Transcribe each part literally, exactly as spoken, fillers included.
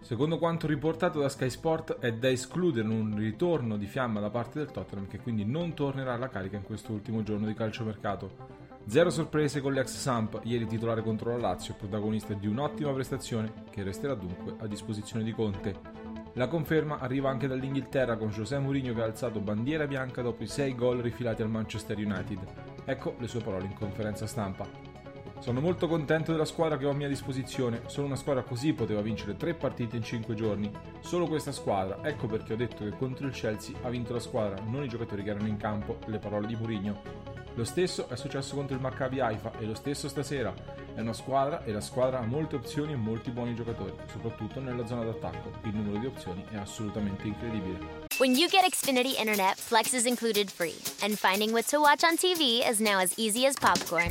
Secondo quanto riportato da Sky Sport è da escludere un ritorno di fiamma da parte del Tottenham, che quindi non tornerà alla carica in questo ultimo giorno di calciomercato. Zero sorprese con l'ex Samp, ieri titolare contro la Lazio, protagonista di un'ottima prestazione che resterà dunque a disposizione di Conte. La conferma arriva anche dall'Inghilterra, con José Mourinho che ha alzato bandiera bianca dopo i sei gol rifilati al Manchester United. Ecco le sue parole in conferenza stampa. Sono molto contento della squadra che ho a mia disposizione, solo una squadra così poteva vincere tre partite in cinque giorni. Solo questa squadra, ecco perché ho detto che contro il Chelsea ha vinto la squadra, non i giocatori che erano in campo, le parole di Mourinho. Lo stesso è successo contro il Maccabi Haifa e lo stesso stasera. È una squadra e la squadra ha molte opzioni e molti buoni giocatori, soprattutto nella zona d'attacco. Il numero di opzioni è assolutamente incredibile. When you get Xfinity Internet, Flex is included free. And finding what to watch on T V is now as easy as popcorn.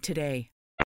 today.